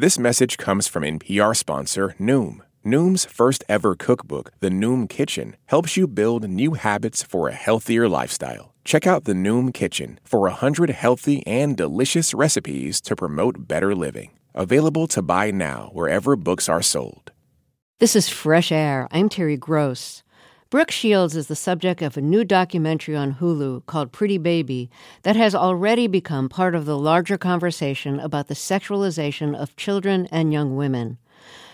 This message comes from NPR sponsor Noom. Noom's first ever cookbook, The Noom Kitchen, helps you build new habits for a healthier lifestyle. Check out The Noom Kitchen for 100 healthy and delicious recipes to promote better living. Available to buy now wherever books are sold. This is Fresh Air. I'm Terry Gross. Brooke Shields is the subject of a new documentary on Hulu called Pretty Baby that has already become part of the larger conversation about the sexualization of children and young women.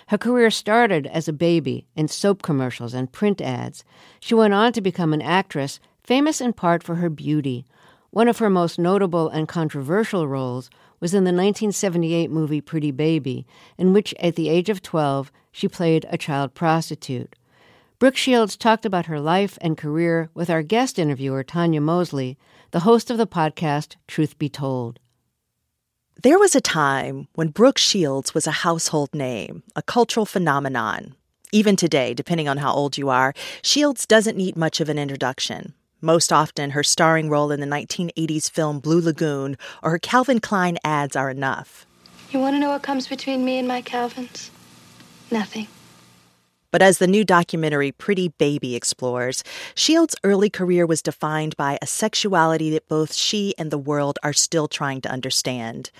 Her career started as a baby in soap commercials and print ads. She went on to become an actress, famous in part for her beauty. One of her most notable and controversial roles was in the 1978 movie Pretty Baby, in which, at the age of 12, she played a child prostitute. Brooke Shields talked about her life and career with our guest interviewer, Tonya Mosley, the host of the podcast Truth Be Told. There was a time when Brooke Shields was a household name, a cultural phenomenon. Even today, depending on how old you are, Shields doesn't need much of an introduction. Most often, her starring role in the 1980s film Blue Lagoon or her Calvin Klein ads are enough. You want to know what comes between me and my Calvins? Nothing. But as the new documentary Pretty Baby explores, Shields' early career was defined by a sexuality that both she and the world are still trying to understand.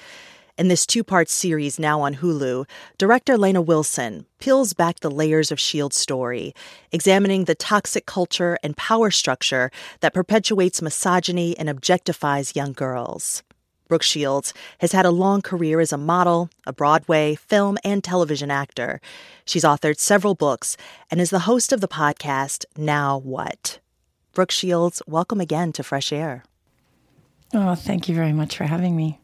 In this two-part series now on Hulu, director Lena Wilson peels back the layers of Shields' story, examining the toxic culture and power structure that perpetuates misogyny and objectifies young girls. Brooke Shields has had a long career as a model, a Broadway, film, and television actor. She's authored several books and is the host of the podcast Now What? Brooke Shields, welcome again to Fresh Air. Oh, thank you very much for having me.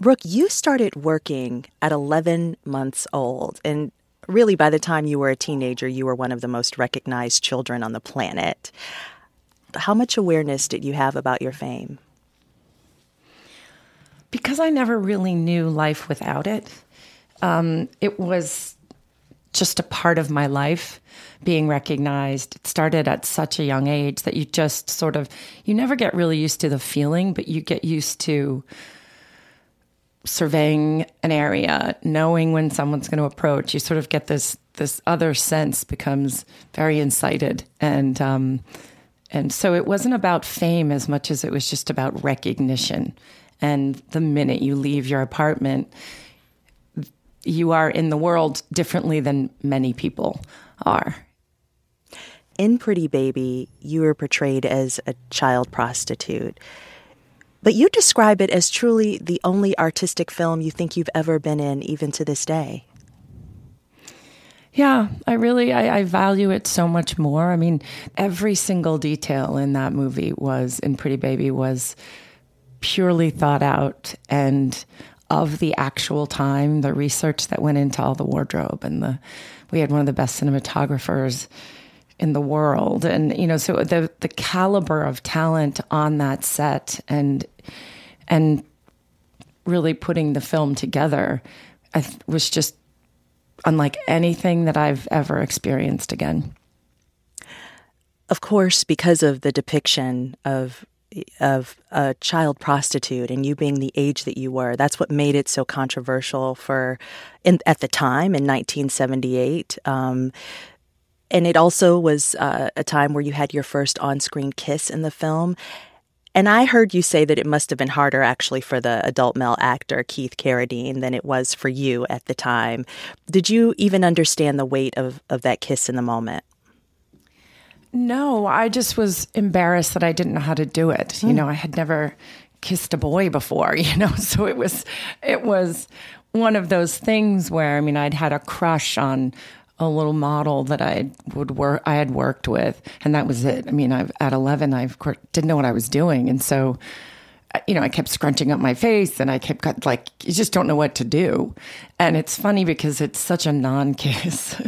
Brooke, you started working at 11 months old, and really by the time you were a teenager, you were one of the most recognized children on the planet. How much awareness did you have about your fame? Because I never really knew life without it. It was just a part of my life, being recognized. It started at such a young age that you just sort of, you never get really used to the feeling, but you get used to surveying an area, knowing when someone's going to approach. You sort of get this other sense becomes very incited. And so it wasn't about fame as much as it was just about recognition. And the minute you leave your apartment, you are in the world differently than many people are. In Pretty Baby, you were portrayed as a child prostitute. But you describe it as truly the only artistic film you think you've ever been in, even to this day. Yeah, I value it so much more. I mean, every single detail in that movie was, in Pretty Baby, was purely thought out and of the actual time, the research that went into all the wardrobe, and we had one of the best cinematographers in the world. And, you know, so the caliber of talent on that set and really putting the film together was just unlike anything that I've ever experienced again. Of course, because of the depiction of a child prostitute and you being the age that you were, that's what made it so controversial at the time in 1978. And it also was a time where you had your first on-screen kiss in the film. And I heard you say that it must have been harder actually for the adult male actor, Keith Carradine, than it was for you at the time. Did you even understand the weight of that kiss in the moment? No, I just was embarrassed that I didn't know how to do it. You know, I had never kissed a boy before, you know, so it was one of those things where, I mean, I'd had a crush on a little model that I had worked with, and that was it. I mean, at 11, I of course didn't know what I was doing. And so, you know, I kept scrunching up my face and I kept like, you just don't know what to do. And it's funny because it's such a non-kiss,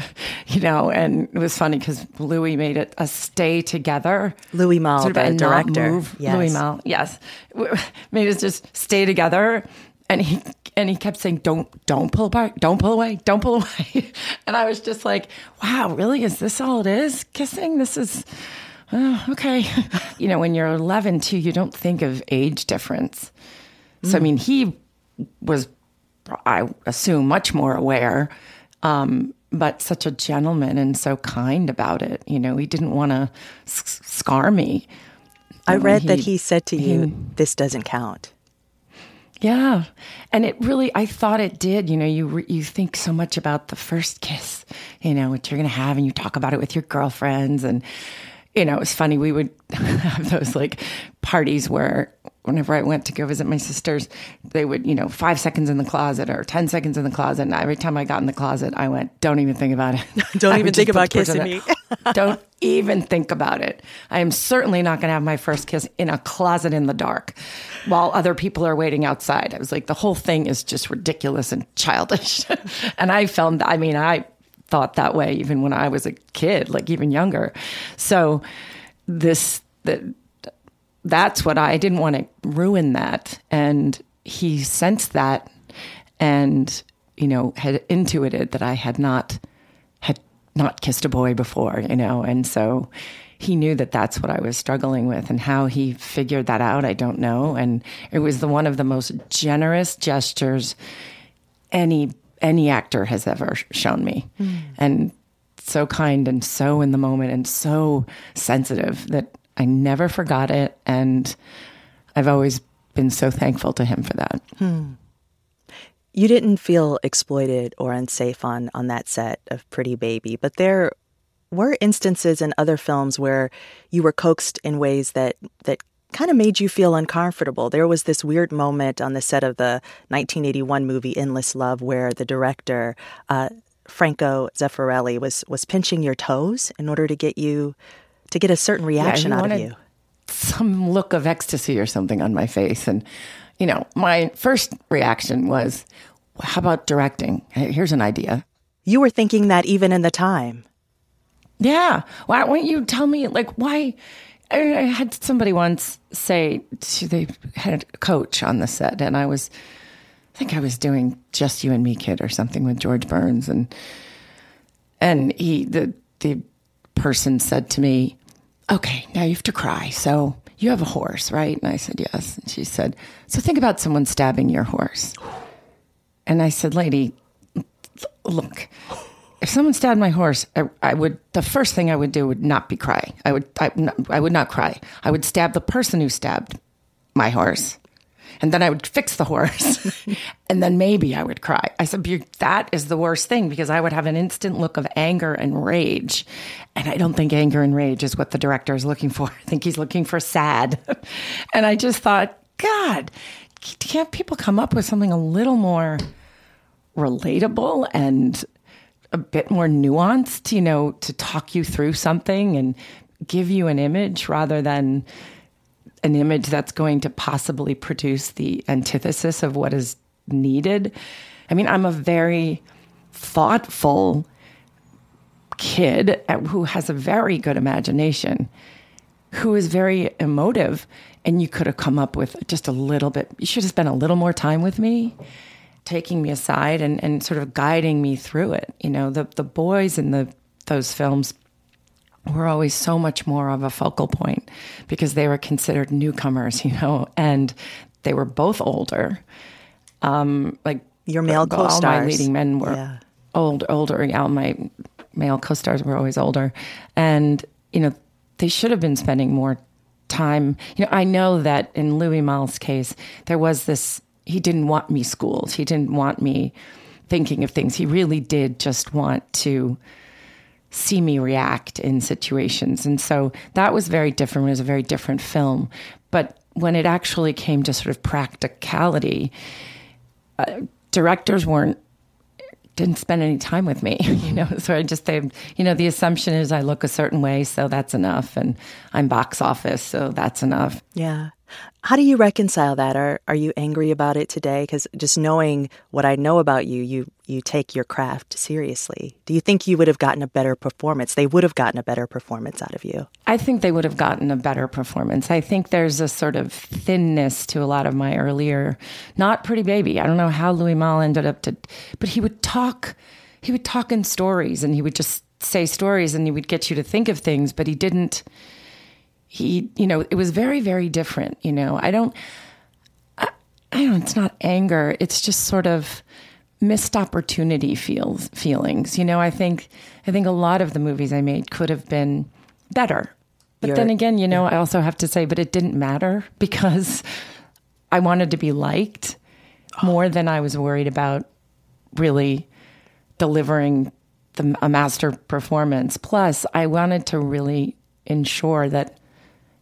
you know, and it was funny because Louis made it a stay together. Louis Malle, sort of the director. Move. Yes. Louis Malle, yes. Made us just stay together. And he kept saying, don't pull apart, don't pull away, don't pull away. And I was just like, wow, really? Is this all it is? Kissing? This is... Oh, okay. You know, when you're 11, too, you don't think of age difference. So, I mean, he was I assume, much more aware, but such a gentleman and so kind about it. You know, he didn't want to scar me. I read that he said to you, this doesn't count. Yeah. And it really, I thought it did. You know, you think so much about the first kiss, you know, what you're going to have, and you talk about it with your girlfriends. And, you know, it was funny. We would have those like parties where whenever I went to go visit my sisters, they would, you know, 5 seconds in the closet or 10 seconds in the closet. And every time I got in the closet, I went, don't even think about it. Don't even think about kissing me. Don't even think about it. I am certainly not going to have my first kiss in a closet in the dark while other people are waiting outside. I was like, the whole thing is just ridiculous and childish. And I thought that way even when I was a kid, like even younger. So that's what I didn't want to ruin that. And he sensed that and, you know, had intuited that I had not kissed a boy before, you know. And so he knew that that's what I was struggling with, and how he figured that out, I don't know. And it was one of the most generous gestures any actor has ever shown me. Mm. And so kind and so in the moment and so sensitive that I never forgot it, and I've always been so thankful to him for that. Hmm. You didn't feel exploited or unsafe on that set of Pretty Baby, but there were instances in other films where you were coaxed in ways that kind of made you feel uncomfortable. There was this weird moment on the set of the 1981 movie Endless Love where the director, Franco Zeffirelli, was pinching your toes in order to get you to get a certain reaction out of you. Some look of ecstasy or something on my face. And, you know, my first reaction was, well, how about directing? Here's an idea. You were thinking that even in the time. Yeah. Why won't you tell me, like, why? I had somebody once say, they had a coach on the set, and I think I was doing Just You and Me, Kid or something with George Burns. And the person said to me, okay, now you have to cry. So you have a horse, right? And I said, yes. And she said, so think about someone stabbing your horse. And I said, lady, look, if someone stabbed my horse, the first thing I would do would not be cry. I would not cry. I would stab the person who stabbed my horse. And then I would fix the horse. And then maybe I would cry. I said, that is the worst thing, because I would have an instant look of anger and rage. And I don't think anger and rage is what the director is looking for. I think he's looking for sad. And I just thought, God, can't people come up with something a little more relatable and a bit more nuanced, you know, to talk you through something and give you an image rather than an image that's going to possibly produce the antithesis of what is needed. I mean, I'm a very thoughtful kid who has a very good imagination, who is very emotive, and you could have come up with just a little bit. You should have spent a little more time with me, taking me aside and sort of guiding me through it. You know, the boys in those films were always so much more of a focal point because they were considered newcomers, you know, and they were both older. Like your male co-stars, all my leading men were older. Yeah, all my male co-stars were always older, and you know they should have been spending more time. You know, I know that in Louis Malle's case, there was this. He didn't want me schooled. He didn't want me thinking of things. He really did just want to see me react in situations. And so that was very different. It was a very different film. But when it actually came to sort of practicality, directors didn't spend any time with me, you know? So the assumption is I look a certain way, so that's enough. And I'm box office, so that's enough. Yeah. How do you reconcile that? Are you angry about it today? Because just knowing what I know about you, you take your craft seriously. Do you think you would have gotten a better performance? They would have gotten a better performance out of you. I think they would have gotten a better performance. I think there's a sort of thinness to a lot of my earlier, not Pretty Baby. I don't know how Louis Malle ended up but he would talk in stories, and he would just say stories, and he would get you to think of things, but it was very, very different. You know, I don't, I don't know, it's not anger. It's just sort of missed opportunity feelings. You know, I think a lot of the movies I made could have been better. But then again, you know, I also have to say, but it didn't matter because I wanted to be liked more than I was worried about really delivering a master performance. Plus, I wanted to really ensure that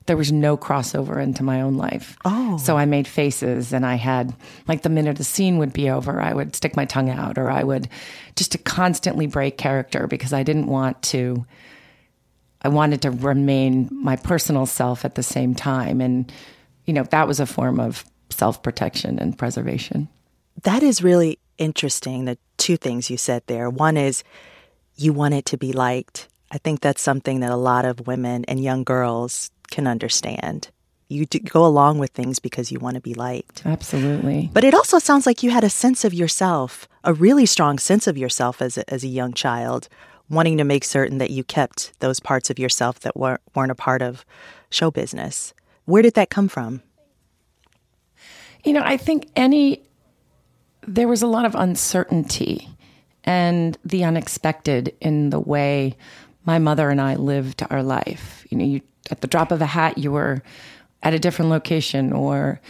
there was no crossover into my own life. Oh. So I made faces, and I had, like, the minute a scene would be over, I would stick my tongue out, or I would just to constantly break character because I didn't want to. I wanted to remain my personal self at the same time. And, you know, that was a form of self-protection and preservation. That is really interesting, the two things you said there. One is you wanted to be liked. I think that's something that a lot of women and young girls can understand. You do go along with things because you want to be liked. Absolutely. But it also sounds like you had a sense of yourself, a really strong sense of yourself as a young child, wanting to make certain that you kept those parts of yourself that weren't a part of show business. Where did that come from? You know, I think there was a lot of uncertainty and the unexpected in the way my mother and I lived our life. You know, at the drop of a hat, you were at a different location, or,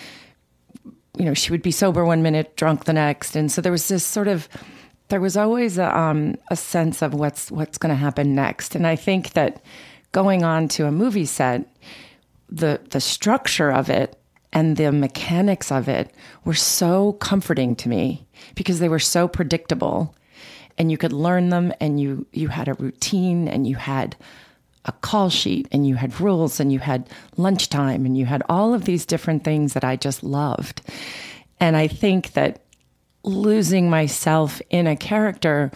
you know, she would be sober one minute, drunk the next. And so there was this sort of, there was always a sense of what's going to happen next. And I think that going on to a movie set, the structure of it and the mechanics of it were so comforting to me because they were so predictable, and you could learn them, and you had a routine, and you had a call sheet, and you had rules, and you had lunchtime, and you had all of these different things that I just loved. And I think that losing myself in a character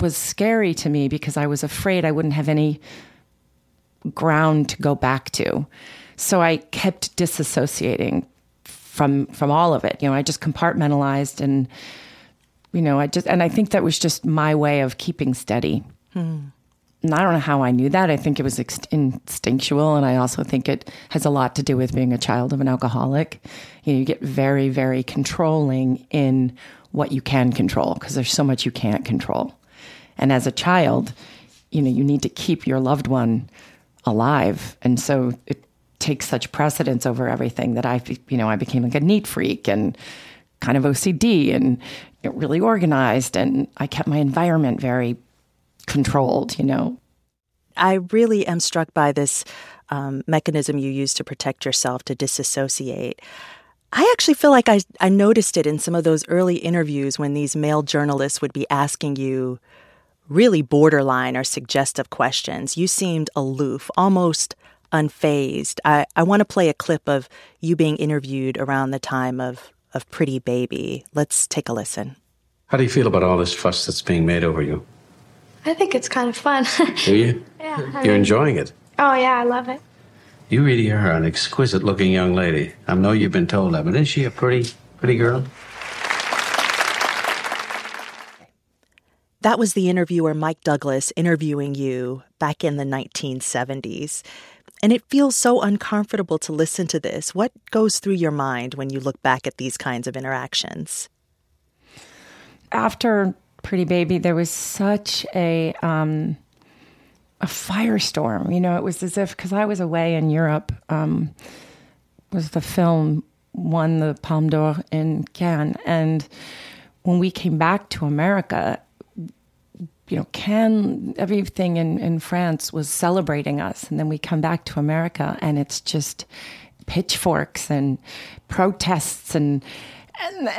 was scary to me because I was afraid I wouldn't have any ground to go back to. So I kept disassociating from all of it. You know, I just compartmentalized, and, you know, and I think that was just my way of keeping steady. And I don't know how I knew that. I think it was instinctual. And I also think it has a lot to do with being a child of an alcoholic. You know, you get very, very controlling in what you can control because there's so much you can't control. And as a child, you know, you need to keep your loved one alive. And so it takes such precedence over everything that I became like a neat freak and kind of OCD and, you know, really organized. And I kept my environment very controlled, you know. I really am struck by this mechanism you use to protect yourself, to disassociate. I actually feel like I noticed it in some of those early interviews when these male journalists would be asking you really borderline or suggestive questions. You seemed aloof, almost unfazed. I want to play a clip of you being interviewed around the time of Pretty Baby. Let's take a listen. How do you feel about all this fuss that's being made over you? I think it's kind of fun. Do you? Yeah. You're enjoying it? Oh, yeah, I love it. You really are an exquisite-looking young lady. I know you've been told that, but isn't she a pretty girl? That was the interviewer Mike Douglas interviewing you back in the 1970s. And it feels so uncomfortable to listen to this. What goes through your mind when you look back at these kinds of interactions? After Pretty Baby, there was such a firestorm. You know, it was as if, because I was away in Europe, was the film won the Palme d'Or in Cannes. And when we came back to America, you know, Cannes, everything in France was celebrating us. And then we come back to America, and it's just pitchforks and protests. And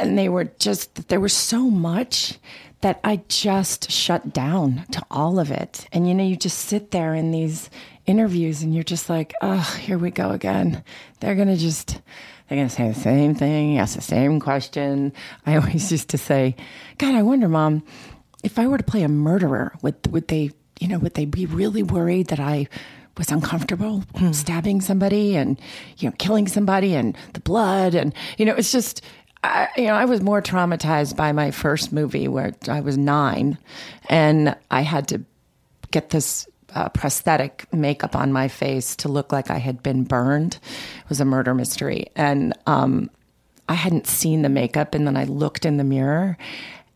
they were just, there was so much that I just shut down to all of it. And, you know, you just sit there in these interviews and you're just like, oh, here we go again. They're going to say the same thing, ask the same question. I always used to say, God, I wonder, Mom, if I were to play a murderer, would they be really worried that I was uncomfortable stabbing somebody and, you know, killing somebody and the blood? And, you know, it's just... I was more traumatized by my first movie where I was 9 and I had to get this prosthetic makeup on my face to look like I had been burned. It was a murder mystery. And I hadn't seen the makeup, and then I looked in the mirror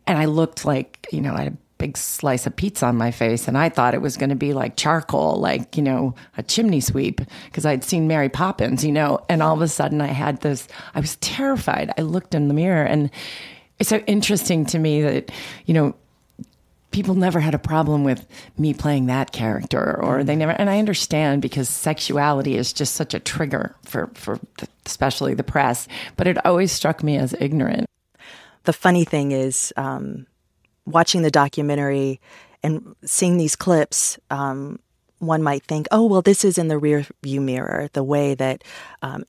and I looked like, you know, I had a big slice of pizza on my face, and I thought it was going to be like charcoal, like, you know, a chimney sweep, because I'd seen Mary Poppins, you know, and all of a sudden I had this, I was terrified. I looked in the mirror, and it's so interesting to me that, you know, people never had a problem with me playing that character, or they never, and I understand, because sexuality is just such a trigger for especially the press, but it always struck me as ignorant. The funny thing is, watching the documentary and seeing these clips, one might think, oh, well, this is in the rear view mirror, the way that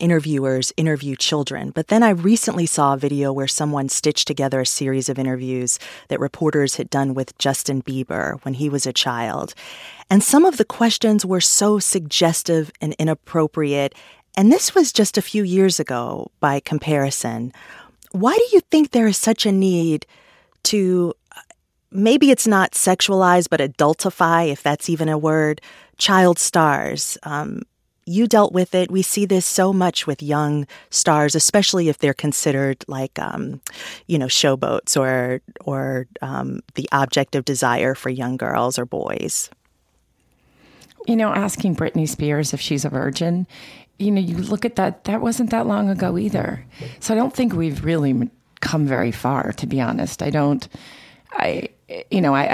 interviewers interview children. But then I recently saw a video where someone stitched together a series of interviews that reporters had done with Justin Bieber when he was a child. And some of the questions were so suggestive and inappropriate. And this was just a few years ago by comparison. Why do you think there is such a need to, maybe it's not sexualize, but adultify, if that's even a word, child stars? You dealt with it. We see this so much with young stars, especially if they're considered like, you know, showboats or the object of desire for young girls or boys. You know, asking Britney Spears if she's a virgin, you know, you look at that, that wasn't that long ago either. So I don't think we've really come very far, to be honest. I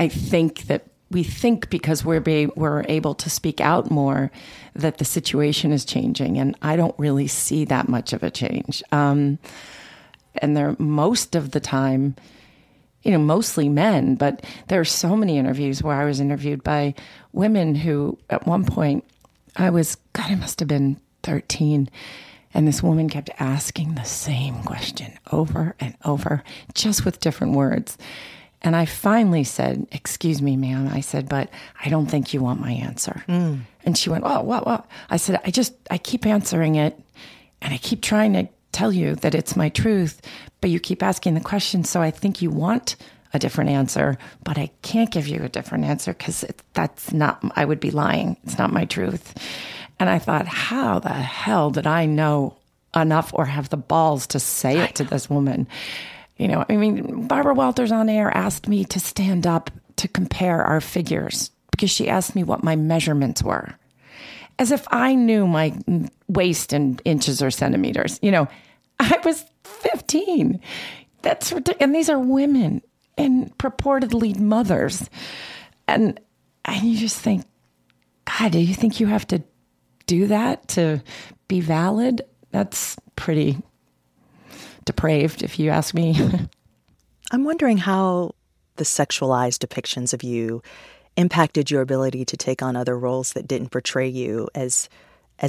think that we think because we're able to speak out more that the situation is changing, and I don't really see that much of a change. And they're most of the time, you know, mostly men, but there are so many interviews where I was interviewed by women who, at one point, I must have been 13. And this woman kept asking the same question over and over, just with different words. And I finally said, "Excuse me, ma'am." I said, "But I don't think you want my answer." Mm. And she went, "Oh, what? I said, I keep answering it, and I keep trying to tell you that it's my truth, but you keep asking the question, so I think you want a different answer, but I can't give you a different answer because that's not, I would be lying. It's not my truth." And I thought, how the hell did I know enough or have the balls to say it to this woman? You know, I mean, Barbara Walters on air asked me to stand up to compare our figures because she asked me what my measurements were, as if I knew my waist in inches or centimeters. You know, I was 15. That's ridiculous. And these are women and purportedly mothers. And you just think, God, do you think you have to do that to be valid? That's pretty depraved, if you ask me. I'm wondering how the sexualized depictions of you impacted your ability to take on other roles that didn't portray you as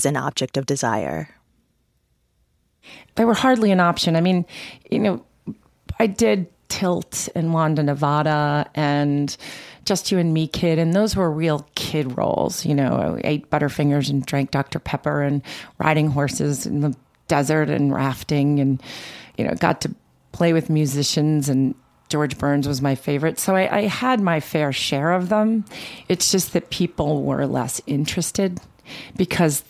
an object of desire. They were hardly an option. I mean, you know, I did Tilt and Wanda Nevada and Just You and Me Kid, and those were real kid roles. You know, I ate Butterfingers and drank Dr. Pepper and riding horses in the desert and rafting, and, you know, got to play with musicians, and George Burns was my favorite. So I had my fair share of them. It's just that people were less interested because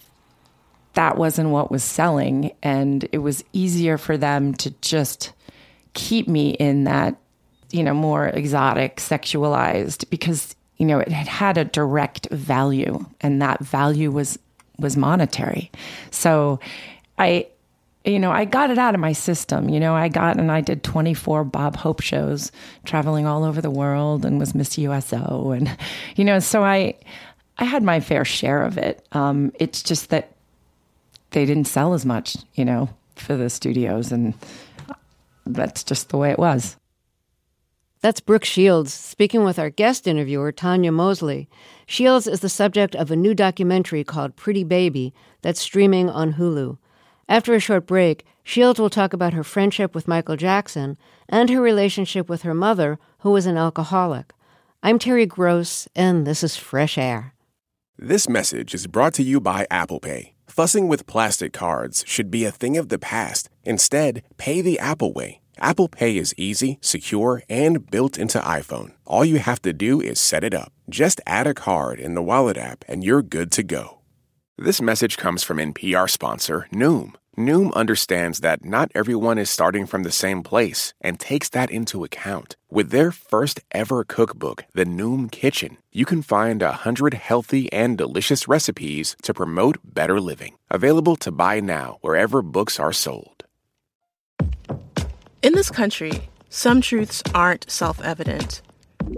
that wasn't what was selling, and it was easier for them to just keep me in that, you know, more exotic, sexualized, because, you know, it had a direct value, and that value was monetary. So I got it out of my system. You know, I did 24 Bob Hope shows, traveling all over the world, and was Miss USO. And, you know, so I had my fair share of it. It's just that they didn't sell as much, you know, for the studios. And that's just the way it was. That's Brooke Shields speaking with our guest interviewer, Tonya Mosley. Shields is the subject of a new documentary called Pretty Baby that's streaming on Hulu. After a short break, Shields will talk about her friendship with Michael Jackson and her relationship with her mother, who was an alcoholic. I'm Terry Gross, and this is Fresh Air. This message is brought to you by Apple Pay. Fussing with plastic cards should be a thing of the past. Instead, pay the Apple way. Apple Pay is easy, secure, and built into iPhone. All you have to do is set it up. Just add a card in the wallet app, and you're good to go. This message comes from NPR sponsor Noom. Noom understands that not everyone is starting from the same place and takes that into account. With their first ever cookbook, The Noom Kitchen, you can find 100 healthy and delicious recipes to promote better living. Available to buy now wherever books are sold. In this country, some truths aren't self-evident.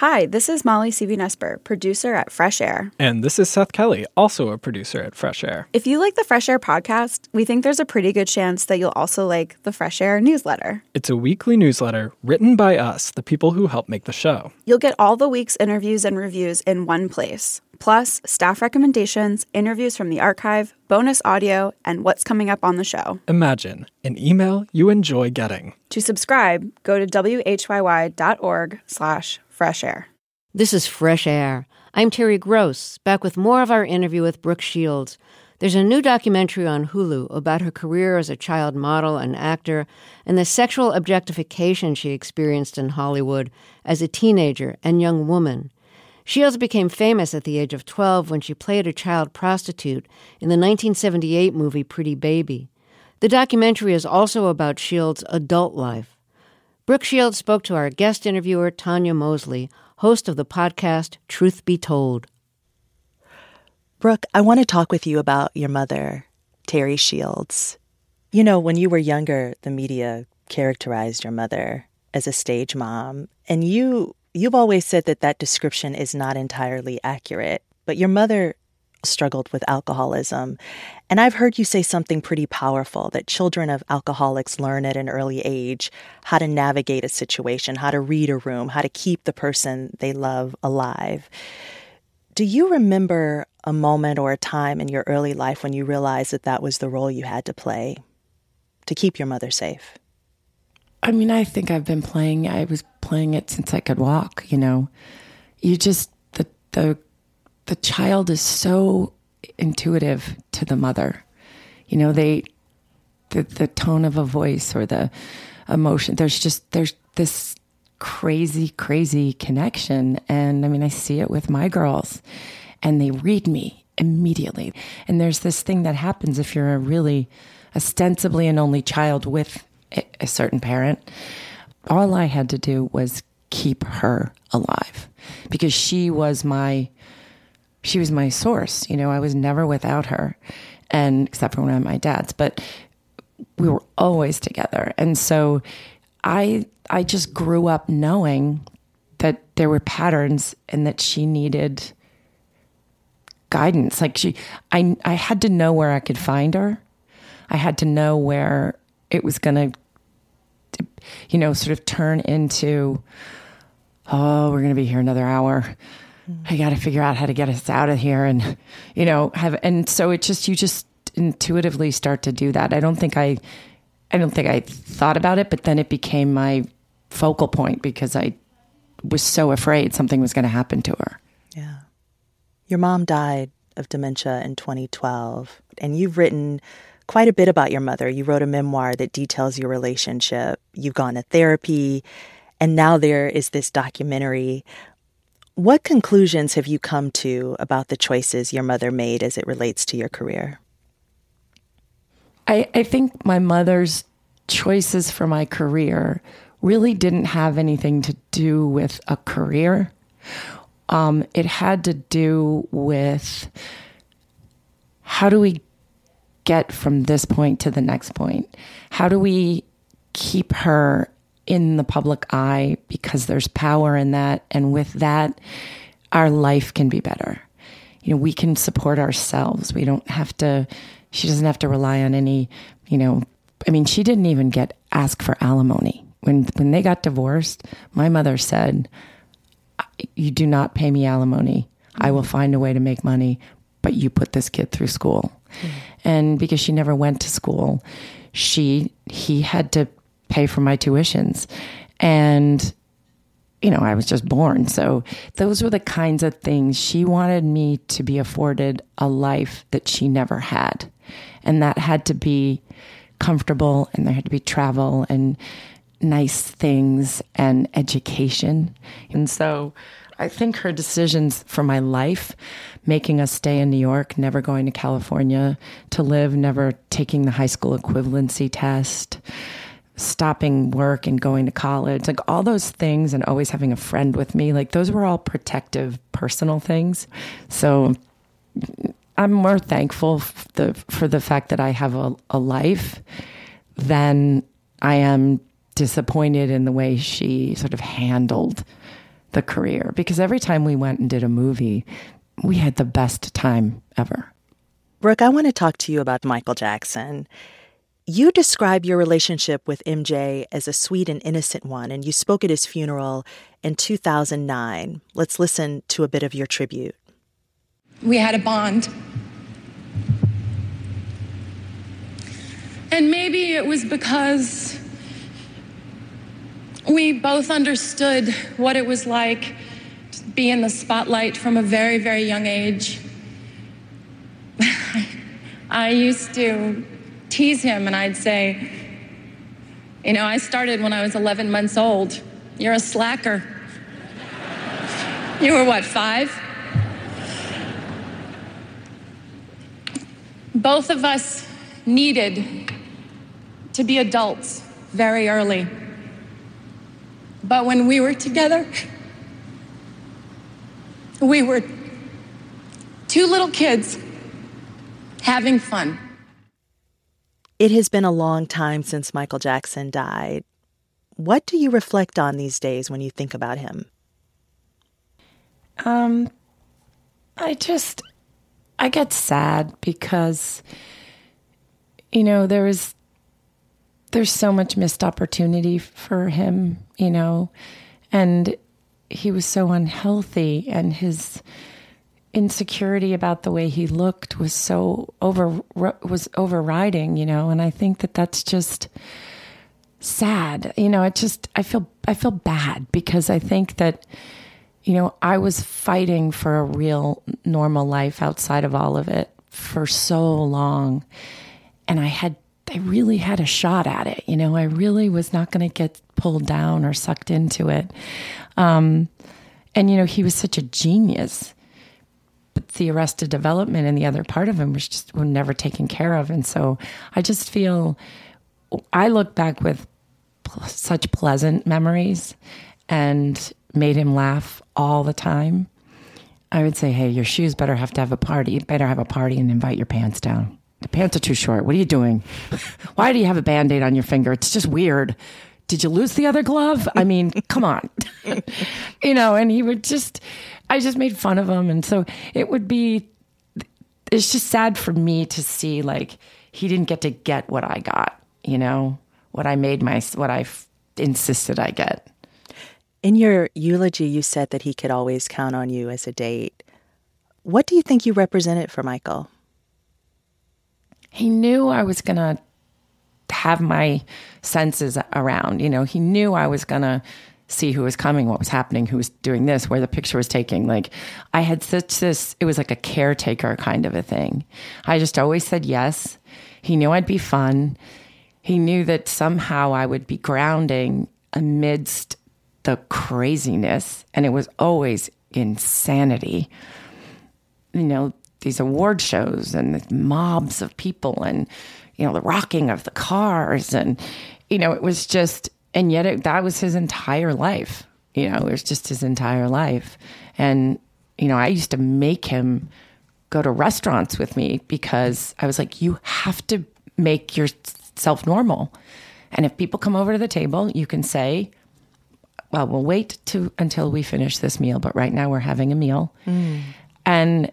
Hi, this is Molly C.B. Nesper, producer at Fresh Air. And this is Seth Kelly, also a producer at Fresh Air. If you like the Fresh Air podcast, we think there's a pretty good chance that you'll also like the Fresh Air newsletter. It's a weekly newsletter written by us, the people who help make the show. You'll get all the week's interviews and reviews in one place, plus staff recommendations, interviews from the archive, bonus audio, and what's coming up on the show. Imagine an email you enjoy getting. To subscribe, go to whyy.org/Fresh Air. This is Fresh Air. I'm Terry Gross, back with more of our interview with Brooke Shields. There's a new documentary on Hulu about her career as a child model and actor and the sexual objectification she experienced in Hollywood as a teenager and young woman. Shields became famous at the age of 12 when she played a child prostitute in the 1978 movie Pretty Baby. The documentary is also about Shields' adult life. Brooke Shields spoke to our guest interviewer, Tonya Mosley, host of the podcast Truth Be Told. Brooke, I want to talk with you about your mother, Terry Shields. You know, when you were younger, the media characterized your mother as a stage mom. And you've always said that that description is not entirely accurate. But your mother struggled with alcoholism. And I've heard you say something pretty powerful, that children of alcoholics learn at an early age how to navigate a situation, how to read a room, how to keep the person they love alive. Do you remember a moment or a time in your early life when you realized that that was the role you had to play to keep your mother safe? I mean, I think I was playing it since I could walk, you know. You just, the child is so intuitive to the mother. You know, the tone of a voice or the emotion, there's this crazy, crazy connection. And I mean, I see it with my girls and they read me immediately. And there's this thing that happens if you're a really ostensibly an only child with a certain parent. All I had to do was keep her alive because she was my source. You know, I was never without her, and except for when I'm at my dad's, but we were always together. And so I just grew up knowing that there were patterns and that she needed guidance. Like I had to know where I could find her. I had to know where it was going to, you know, sort of turn into, oh, we're going to be here another hour. I got to figure out how to get us out of here. And, you know, so it just, you just intuitively start to do that. I don't think I thought about it, but then it became my focal point because I was so afraid something was going to happen to her. Yeah. Your mom died of dementia in 2012, and you've written quite a bit about your mother. You wrote a memoir that details your relationship. You've gone to therapy, and now there is this documentary. What conclusions have you come to about the choices your mother made as it relates to your career? I think my mother's choices for my career really didn't have anything to do with a career. It had to do with how do we get from this point to the next point? How do we keep her in the public eye, because there's power in that. And with that, our life can be better. You know, we can support ourselves. We don't have to, she doesn't have to rely on any, you know, I mean, she didn't even ask for alimony. When they got divorced, my mother said, you do not pay me alimony. I will find a way to make money, but you put this kid through school. Mm-hmm. And because she never went to school, he had to pay for my tuitions. And you know, I was just born. So those were the kinds of things she wanted me to be afforded, a life that she never had. And that had to be comfortable, and there had to be travel and nice things and education. And so I think her decisions for my life, making us stay in New York, never going to California to live, never taking the high school equivalency test, stopping work and going to college, like all those things, and always having a friend with me, like those were all protective personal things. So I'm more thankful for the fact that I have a life than I am disappointed in the way she sort of handled the career, because every time we went and did a movie, we had the best time ever. Brooke, I want to talk to you about Michael Jackson. You describe your relationship with MJ as a sweet and innocent one, and you spoke at his funeral in 2009. Let's listen to a bit of your tribute. We had a bond. And maybe it was because we both understood what it was like to be in the spotlight from a very, very young age. I used to tease him, and I'd say, you know, I started when I was 11 months old. You're a slacker. You were what, 5? Both of us needed to be adults very early. But when we were together, we were two little kids having fun. It has been a long time since Michael Jackson died. What do you reflect on these days when you think about him? I get sad because, you know, there's so much missed opportunity for him, you know, and he was so unhealthy, and his insecurity about the way he looked was so overriding, you know, and I think that that's just sad. You know, I feel bad because I think that, you know, I was fighting for a real normal life outside of all of it for so long, and I really had a shot at it. You know, I really was not going to get pulled down or sucked into it. And, you know, he was such a genius. But the arrested development and the other part of him was just were never taken care of. And so I just feel, I look back with such pleasant memories and made him laugh all the time. I would say, hey, your shoes better have a party. You better have a party and invite your pants down. The pants are too short. What are you doing? Why do you have a Band-Aid on your finger? It's just weird. Did you lose the other glove? I mean, come on. You know, and he would just, I just made fun of him. And so it's just sad for me to see, like, he didn't get what I got, you know, what I insisted I get. In your eulogy, you said that he could always count on you as a date. What do you think you represented for Michael? He knew I was going to have my senses around, you know, he knew I was going to see who was coming, what was happening, who was doing this, where the picture was taking. Like, I had it was like a caretaker kind of a thing. I just always said yes. He knew I'd be fun. He knew that somehow I would be grounding amidst the craziness, and it was always insanity. You know, these award shows and the mobs of people and, you know, the rocking of the cars, and, you know, it was just, and yet that was his entire life. You know, it was just his entire life. And, you know, I used to make him go to restaurants with me because I was like, you have to make yourself normal. And if people come over to the table, you can say, well, we'll wait until we finish this meal, but right now we're having a meal. Mm. And,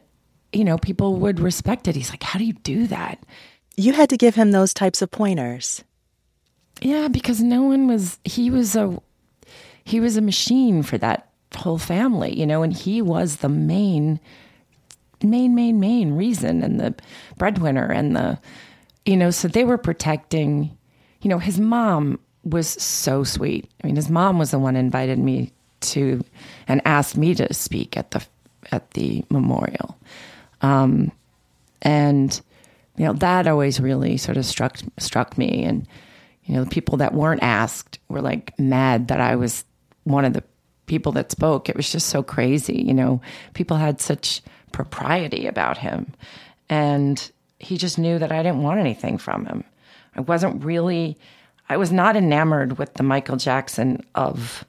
you know, people would respect it. He's like, how do you do that? You had to give him those types of pointers. Yeah, because he was a machine for that whole family, you know, and he was the main reason, and the breadwinner, and the, you know, so they were protecting, you know, his mom was so sweet. I mean, his mom was the one who invited me to and asked me to speak at the memorial. And you know, that always really sort of struck me. And you know, the people that weren't asked were like mad that I was one of the people that spoke. It was just so crazy. You know, people had such propriety about him, and he just knew that I didn't want anything from him. I was not enamored with the Michael Jackson of,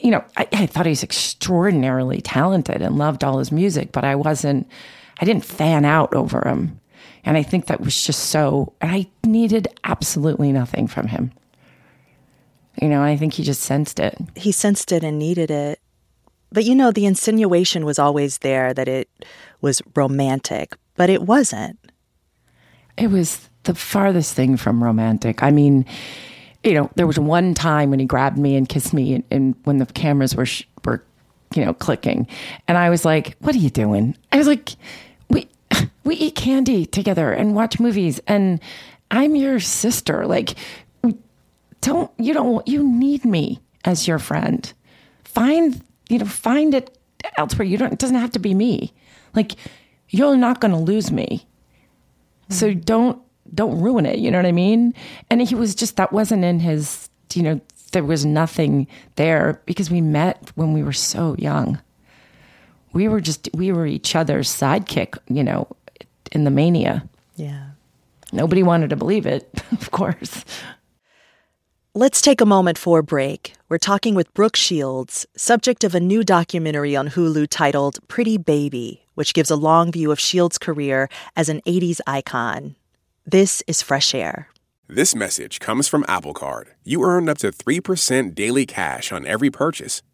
you know, I thought he's extraordinarily talented and loved all his music, but I didn't fan out over him. And I think that was just so, and I needed absolutely nothing from him. You know, I think he just sensed it. He sensed it and needed it. But, you know, the insinuation was always there that it was romantic, but it wasn't. It was the farthest thing from romantic. I mean, you know, there was one time when he grabbed me and kissed me and when the cameras were, you know, clicking. And I was like, what are you doing? I was like, we eat candy together and watch movies. And I'm your sister. Like, you need me as your friend. Find it elsewhere. It doesn't have to be me. Like, you're not going to lose me. So don't ruin it. You know what I mean? And he was just, that wasn't in his, you know, there was nothing there because we met when we were so young. We were each other's sidekick, you know, in the mania. Yeah. Nobody wanted to believe it, of course. Let's take a moment for a break. We're talking with Brooke Shields, subject of a new documentary on Hulu titled Pretty Baby, which gives a long view of Shields' career as an 80s icon. This is Fresh Air. This message comes from Apple Card. You earn up to 3% daily cash on every purchase.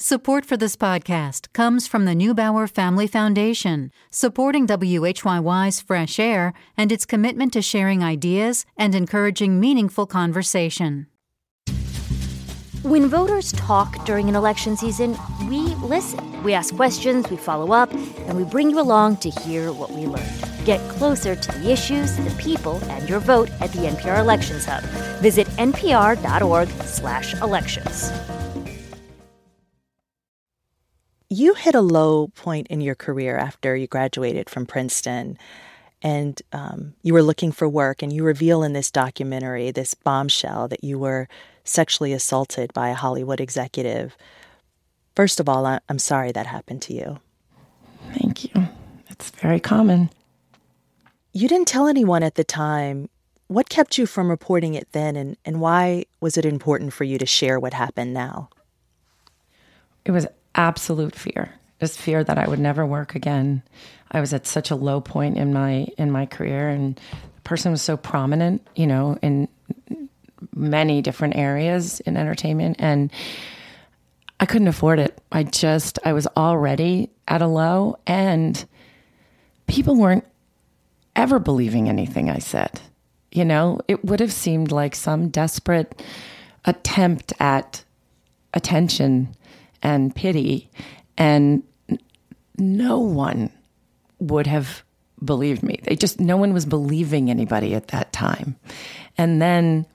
Support for this podcast comes from the Neubauer Family Foundation, supporting WHYY's Fresh Air and its commitment to sharing ideas and encouraging meaningful conversation. When voters talk during an election season, we listen. We ask questions, we follow up, and we bring you along to hear what we learned. Get closer to the issues, the people, and your vote at the NPR Elections Hub. Visit npr.org/elections. You hit a low point in your career after you graduated from Princeton, and you were looking for work, and you reveal in this documentary, this bombshell, that you were sexually assaulted by a Hollywood executive. First of all, I'm sorry that happened to you. Thank you. It's very common. You didn't tell anyone at the time. What kept you from reporting it then, and why was it important for you to share what happened now? It was absolute fear. Just fear that I would never work again. I was at such a low point in my career, and the person was so prominent, you know, in many different areas in entertainment, and I couldn't afford it. I was already at a low, and people weren't ever believing anything I said. You know, it would have seemed like some desperate attempt at attention and pity, and no one would have believed me. No one was believing anybody at that time. And then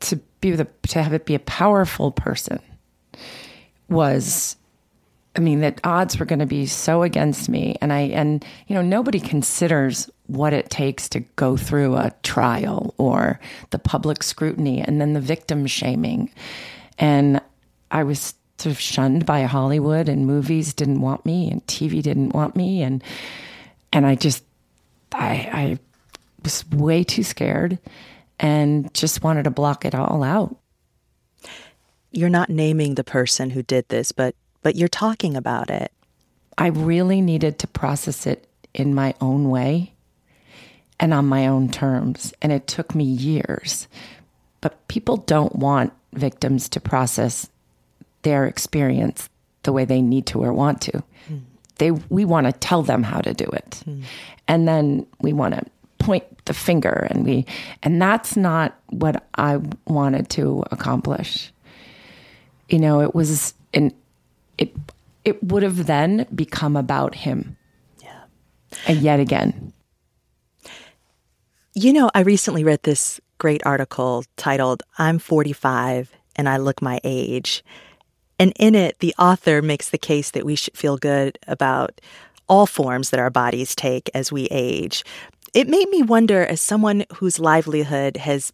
to have it be a powerful person was, I mean, the odds were going to be so against me. And you know, nobody considers what it takes to go through a trial or the public scrutiny and then the victim shaming. And I was sort of shunned by Hollywood, and movies didn't want me, and TV didn't want me, and I was way too scared and just wanted to block it all out. You're not naming the person who did this, but you're talking about it. I really needed to process it in my own way and on my own terms, and it took me years. But people don't want victims to process their experience the way they need to or want to. we want to tell them how to do it. Mm. And then we want to point the finger, and that's not what I wanted to accomplish. You know, it was, and it would have then become about him. Yeah. And yet again. You know, I recently read this great article titled, "I'm 45 and I Look My Age." And in it, the author makes the case that we should feel good about all forms that our bodies take as we age. It made me wonder, as someone whose livelihood has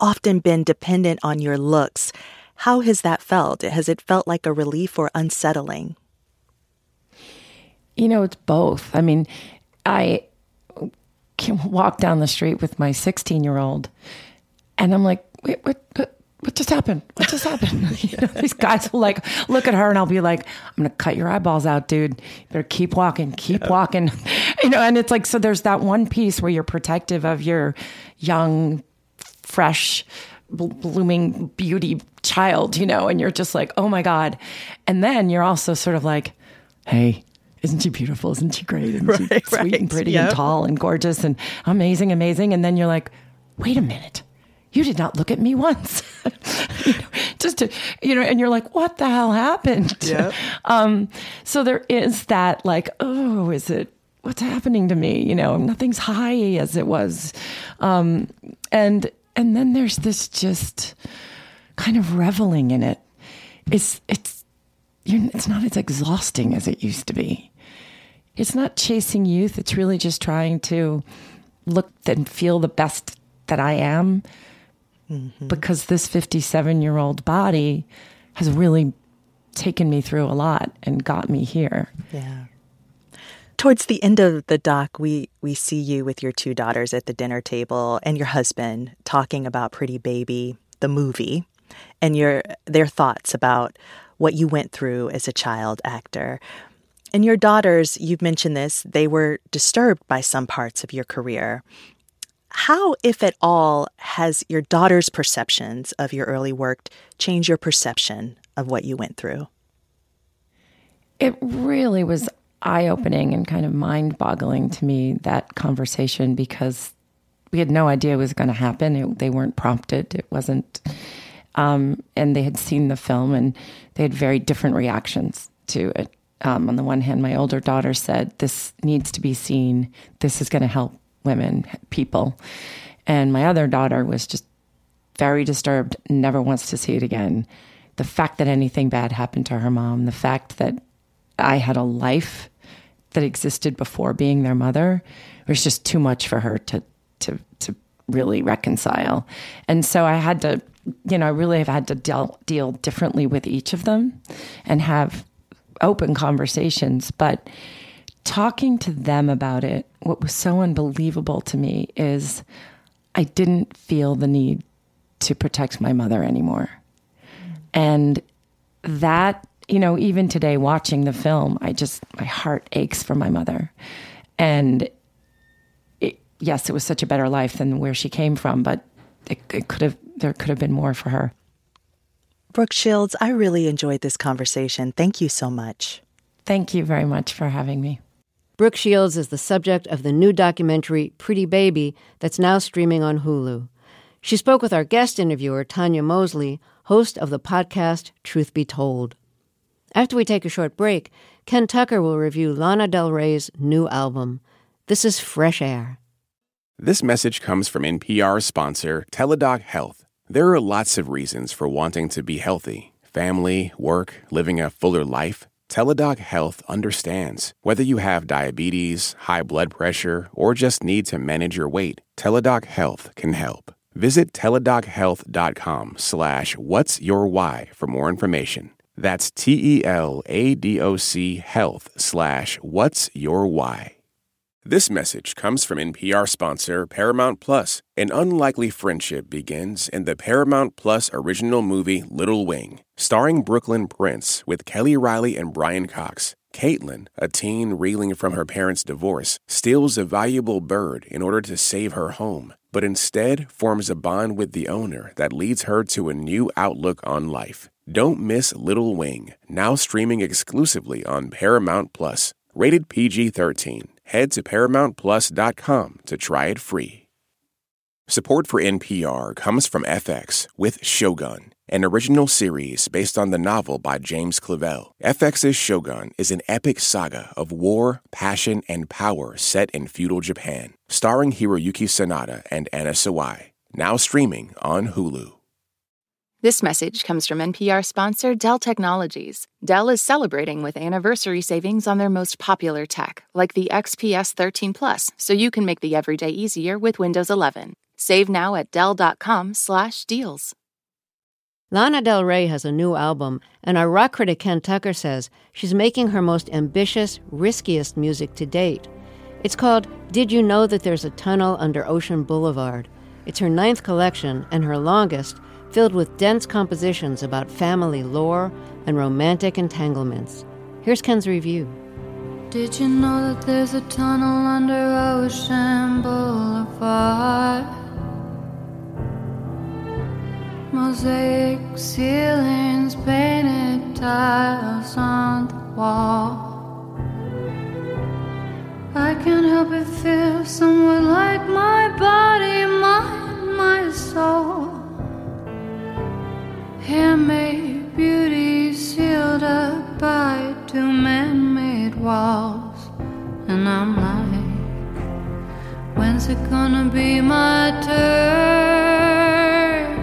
often been dependent on your looks, how has that felt? Has it felt like a relief or unsettling? You know, it's both. I mean, I can walk down the street with my 16-year-old, and I'm like, wait, what just happened? What just happened? You know, these guys will like look at her, and I'll be like, "I'm going to cut your eyeballs out, dude. You better keep walking, keep walking." You know, and it's like, so there's that one piece where you're protective of your young, fresh, blooming beauty child, you know, and you're just like, "Oh my God." And then you're also sort of like, "Hey, isn't she beautiful? Isn't she great? Isn't she sweet and pretty and tall and gorgeous and amazing? And then you're like, "Wait a minute. You did not look at me once." You know, just to, you know, and you're like, what the hell happened? Yep. So there is that like, oh, is it, what's happening to me? You know, nothing's high as it was. And then there's this just kind of reveling in it. It's not as exhausting as it used to be. It's not chasing youth. It's really just trying to look and feel the best that I am. Mm-hmm. Because this 57-year-old body has really taken me through a lot and got me here. Yeah. Towards the end of the doc, we see you with your two daughters at the dinner table and your husband talking about Pretty Baby, the movie, and their thoughts about what you went through as a child actor. And your daughters, you've mentioned this, they were disturbed by some parts of your career. How, if at all, has your daughter's perceptions of your early work changed your perception of what you went through? It really was eye-opening and kind of mind-boggling to me, that conversation, because we had no idea it was going to happen. They weren't prompted. It wasn't. And they had seen the film, and they had very different reactions to it. On the one hand, my older daughter said, "This needs to be seen. This is going to help women, people." And my other daughter was just very disturbed, never wants to see it again. The fact that anything bad happened to her mom, the fact that I had a life that existed before being their mother, it was just too much for her to really reconcile. And so I had to, you know, I really have had to deal differently with each of them and have open conversations. But talking to them about it, what was so unbelievable to me is I didn't feel the need to protect my mother anymore. And that, you know, even today watching the film, my heart aches for my mother. And yes, it was such a better life than where she came from, but there could have been more for her. Brooke Shields, I really enjoyed this conversation. Thank you so much. Thank you very much for having me. Brooke Shields is the subject of the new documentary Pretty Baby that's now streaming on Hulu. She spoke with our guest interviewer, Tonya Mosley, host of the podcast Truth Be Told. After we take a short break, Ken Tucker will review Lana Del Rey's new album. This is Fresh Air. This message comes from NPR sponsor Teladoc Health. There are lots of reasons for wanting to be healthy. Family, work, living a fuller life. Teladoc Health understands. Whether you have diabetes, high blood pressure, or just need to manage your weight, Teladoc Health can help. Visit teladochealth.com/whatsyourwhy for more information. That's TELADOC health/whatsyourwhy. This message comes from NPR sponsor Paramount Plus. An unlikely friendship begins in the Paramount Plus original movie Little Wing, starring Brooklyn Prince with Kelly Riley and Brian Cox. Caitlin, a teen reeling from her parents' divorce, steals a valuable bird in order to save her home, but instead forms a bond with the owner that leads her to a new outlook on life. Don't miss Little Wing, now streaming exclusively on Paramount Plus. Rated PG-13. Head to ParamountPlus.com to try it free. Support for NPR comes from FX with Shogun, an original series based on the novel by James Clavell. FX's Shogun is an epic saga of war, passion, and power set in feudal Japan, starring Hiroyuki Sanada and Anna Sawai, now streaming on Hulu. This message comes from NPR sponsor Dell Technologies. Dell is celebrating with anniversary savings on their most popular tech, like the XPS 13 Plus, so you can make the everyday easier with Windows 11. Save now at Dell.com/deals. Lana Del Rey has a new album, and our rock critic Ken Tucker says she's making her most ambitious, riskiest music to date. It's called Did You Know That There's a Tunnel Under Ocean Boulevard? It's her 9th collection and her longest, filled with dense compositions about family lore and romantic entanglements. Here's Ken's review. Did you know that there's a tunnel under Ocean Boulevard? Mosaic ceilings, painted tiles on the wall. I can't help but feel somewhat like my body, mind, my soul. Handmade beauty sealed up by two man-made walls. And I'm like, when's it gonna be my turn?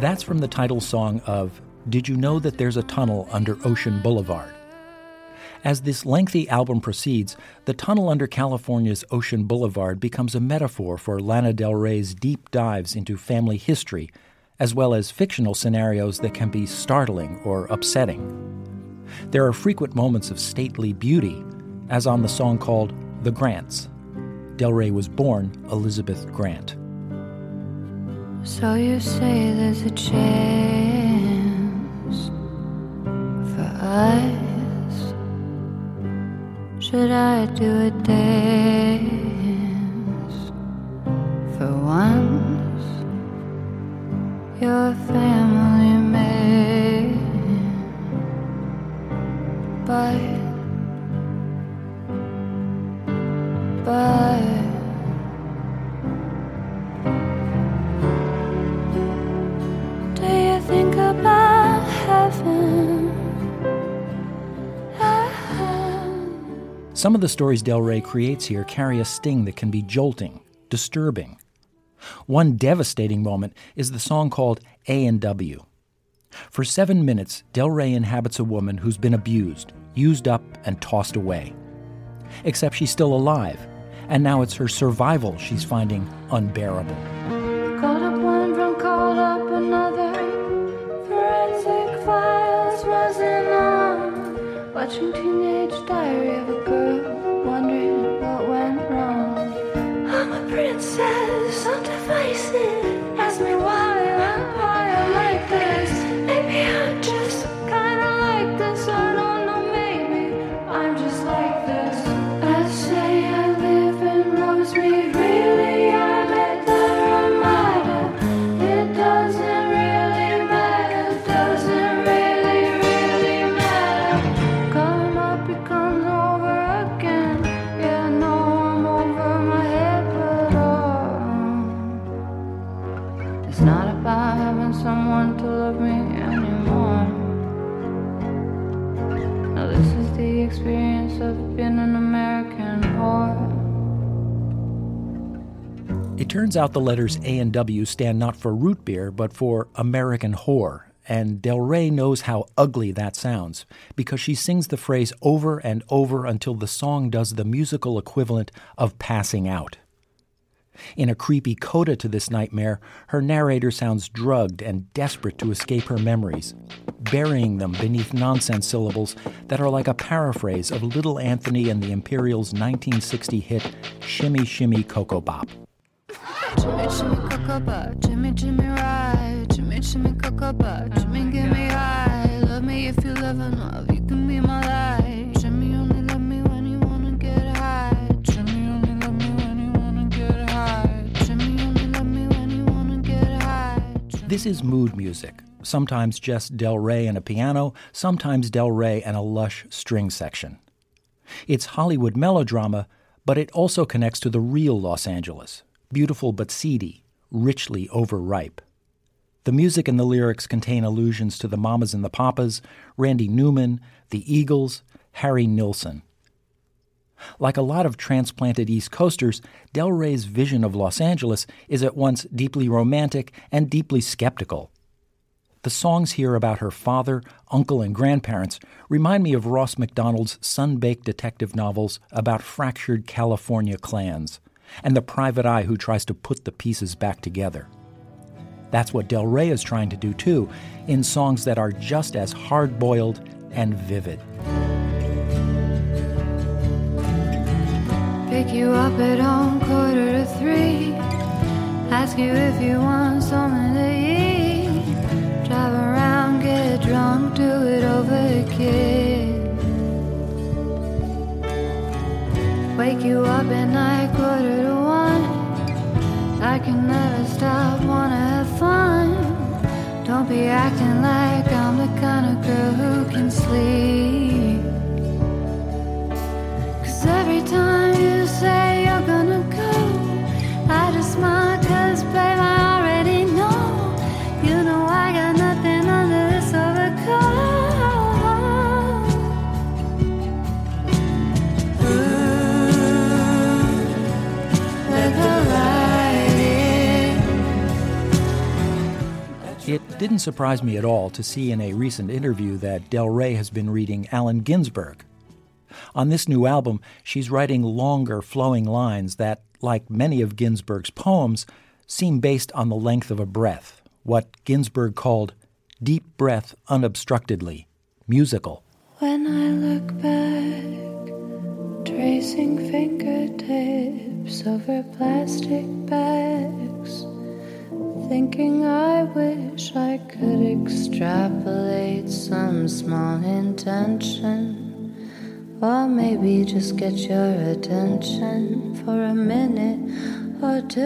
That's from the title song of Did You Know That There's a Tunnel Under Ocean Boulevard? As this lengthy album proceeds, the tunnel under California's Ocean Boulevard becomes a metaphor for Lana Del Rey's deep dives into family history, as well as fictional scenarios that can be startling or upsetting. There are frequent moments of stately beauty, as on the song called The Grants. Del Rey was born Elizabeth Grant. So you say there's a chance for us. Should I do a dance for one? Your family man, but do you think about heaven? Some of the stories Del Rey creates here carry a sting that can be jolting, disturbing. One devastating moment is the song called A&W. For 7 minutes, Del Rey inhabits a woman who's been abused, used up, and tossed away. Except she's still alive, and now it's her survival she's finding unbearable. Caught up one from caught up another. Forensic files rising on. Watching Teenage Diary of a Girl, wondering what went wrong. I'm a princess on devices. Ask me why I'm like this. Maybe I'm just kinda like this. I don't know, maybe I'm just like this. I say I live in Rosemead. Really, I'm at the Ramada. It doesn't really matter. Doesn't really, really matter. Come up, it comes over again. Yeah, I know I'm over my head, but oh, it's not about having someone to love me anymore. Now this is the experience of being an American whore. It turns out the letters A and W stand not for root beer, but for American whore. And Del Rey knows how ugly that sounds, because she sings the phrase over and over until the song does the musical equivalent of passing out. In a creepy coda to this nightmare, her narrator sounds drugged and desperate to escape her memories, burying them beneath nonsense syllables that are like a paraphrase of Little Anthony and the Imperials' 1960 hit Shimmy Shimmy Coco Bop. Jimmy, Jimmy, Coco Bop, Jimmy, Jimmy, Ride, Jimmy, Jimmy, Coco Bop, Jimmy, give me high, love me if you love enough, you can be my light. Jimmy, only love me when you wanna get high. Jimmy, only love me when you wanna get high. Jimmy, only love me when you wanna get high. This is mood music, sometimes just Del Rey and a piano, sometimes Del Rey and a lush string section. It's Hollywood melodrama, but it also connects to the real Los Angeles, beautiful but seedy, richly overripe. The music and the lyrics contain allusions to the Mamas and the Papas, Randy Newman, the Eagles, Harry Nilsson. Like a lot of transplanted East Coasters, Del Rey's vision of Los Angeles is at once deeply romantic and deeply skeptical. The songs here about her father, uncle, and grandparents remind me of Ross MacDonald's sun-baked detective novels about fractured California clans and the private eye who tries to put the pieces back together. That's what Del Rey is trying to do, too, in songs that are just as hard-boiled and vivid. Pick you up at home 2:45, ask you if you want something to eat, drive around, get drunk, do it over again. Wake you up at night 1:45, I can never stop, wanna have fun. Don't be acting like I'm the kind of girl who can sleep. Every time you say you're gonna go, I just smile, 'cause babe, I already know. You know I got nothing under this overcoat. Ooh, let the light in. It didn't surprise me at all to see in a recent interview that Del Rey has been reading Allen Ginsberg. On this new album, she's writing longer, flowing lines that, like many of Ginsberg's poems, seem based on the length of a breath, what Ginsberg called deep breath unobstructedly, musical. When I look back, tracing fingertips over plastic bags, thinking I wish I could extrapolate some small intention. Or maybe just get your attention for a minute or two.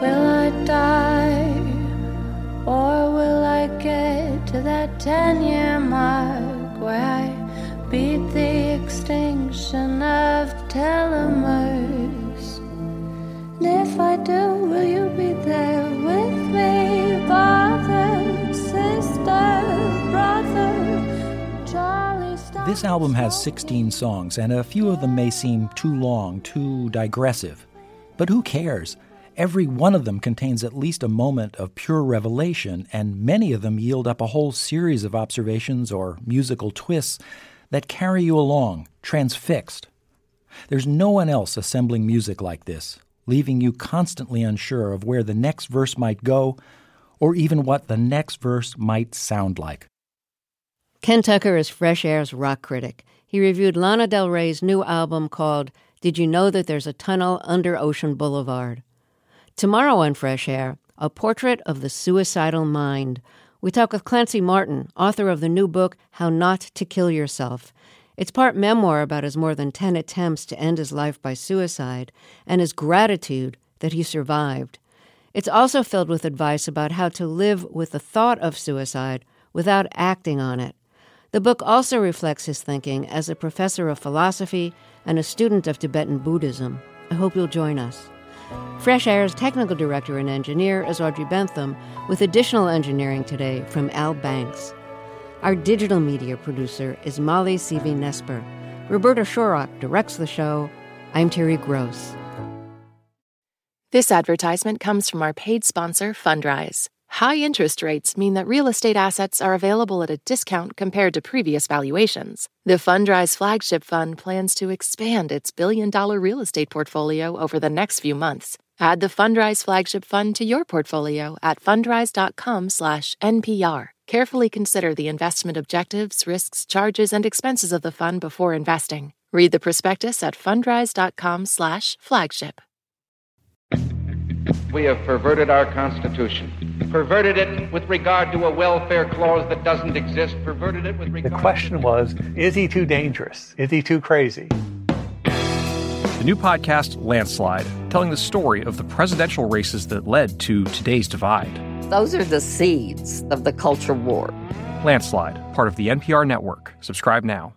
Will I die, or will I get to that 10-year mark where I beat the extinction of telomeres? And if I do, will you be there with me, father, sister? This album has 16 songs, and a few of them may seem too long, too digressive. But who cares? Every one of them contains at least a moment of pure revelation, and many of them yield up a whole series of observations or musical twists that carry you along, transfixed. There's no one else assembling music like this, leaving you constantly unsure of where the next verse might go, or even what the next verse might sound like. Ken Tucker is Fresh Air's rock critic. He reviewed Lana Del Rey's new album called Did You Know That There's a Tunnel Under Ocean Boulevard? Tomorrow on Fresh Air, a portrait of the suicidal mind. We talk with Clancy Martin, author of the new book How Not to Kill Yourself. It's part memoir about his more than 10 attempts to end his life by suicide and his gratitude that he survived. It's also filled with advice about how to live with the thought of suicide without acting on it. The book also reflects his thinking as a professor of philosophy and a student of Tibetan Buddhism. I hope you'll join us. Fresh Air's technical director and engineer is Audrey Bentham, with additional engineering today from Al Banks. Our digital media producer is Molly C.B. Nesper. Roberta Shorock directs the show. I'm Terry Gross. This advertisement comes from our paid sponsor, Fundrise. High interest rates mean that real estate assets are available at a discount compared to previous valuations. The Fundrise Flagship Fund plans to expand its billion-dollar real estate portfolio over the next few months. Add the Fundrise Flagship Fund to your portfolio at fundrise.com/NPR. Carefully consider the investment objectives, risks, charges, and expenses of the fund before investing. Read the prospectus at fundrise.com/flagship. We have perverted our Constitution, perverted it with regard to a welfare clause that doesn't exist, perverted it with regard... The question was, is he too dangerous? Is he too crazy? The new podcast, Landslide, telling the story of the presidential races that led to today's divide. Those are the seeds of the culture war. Landslide, part of the NPR network. Subscribe now.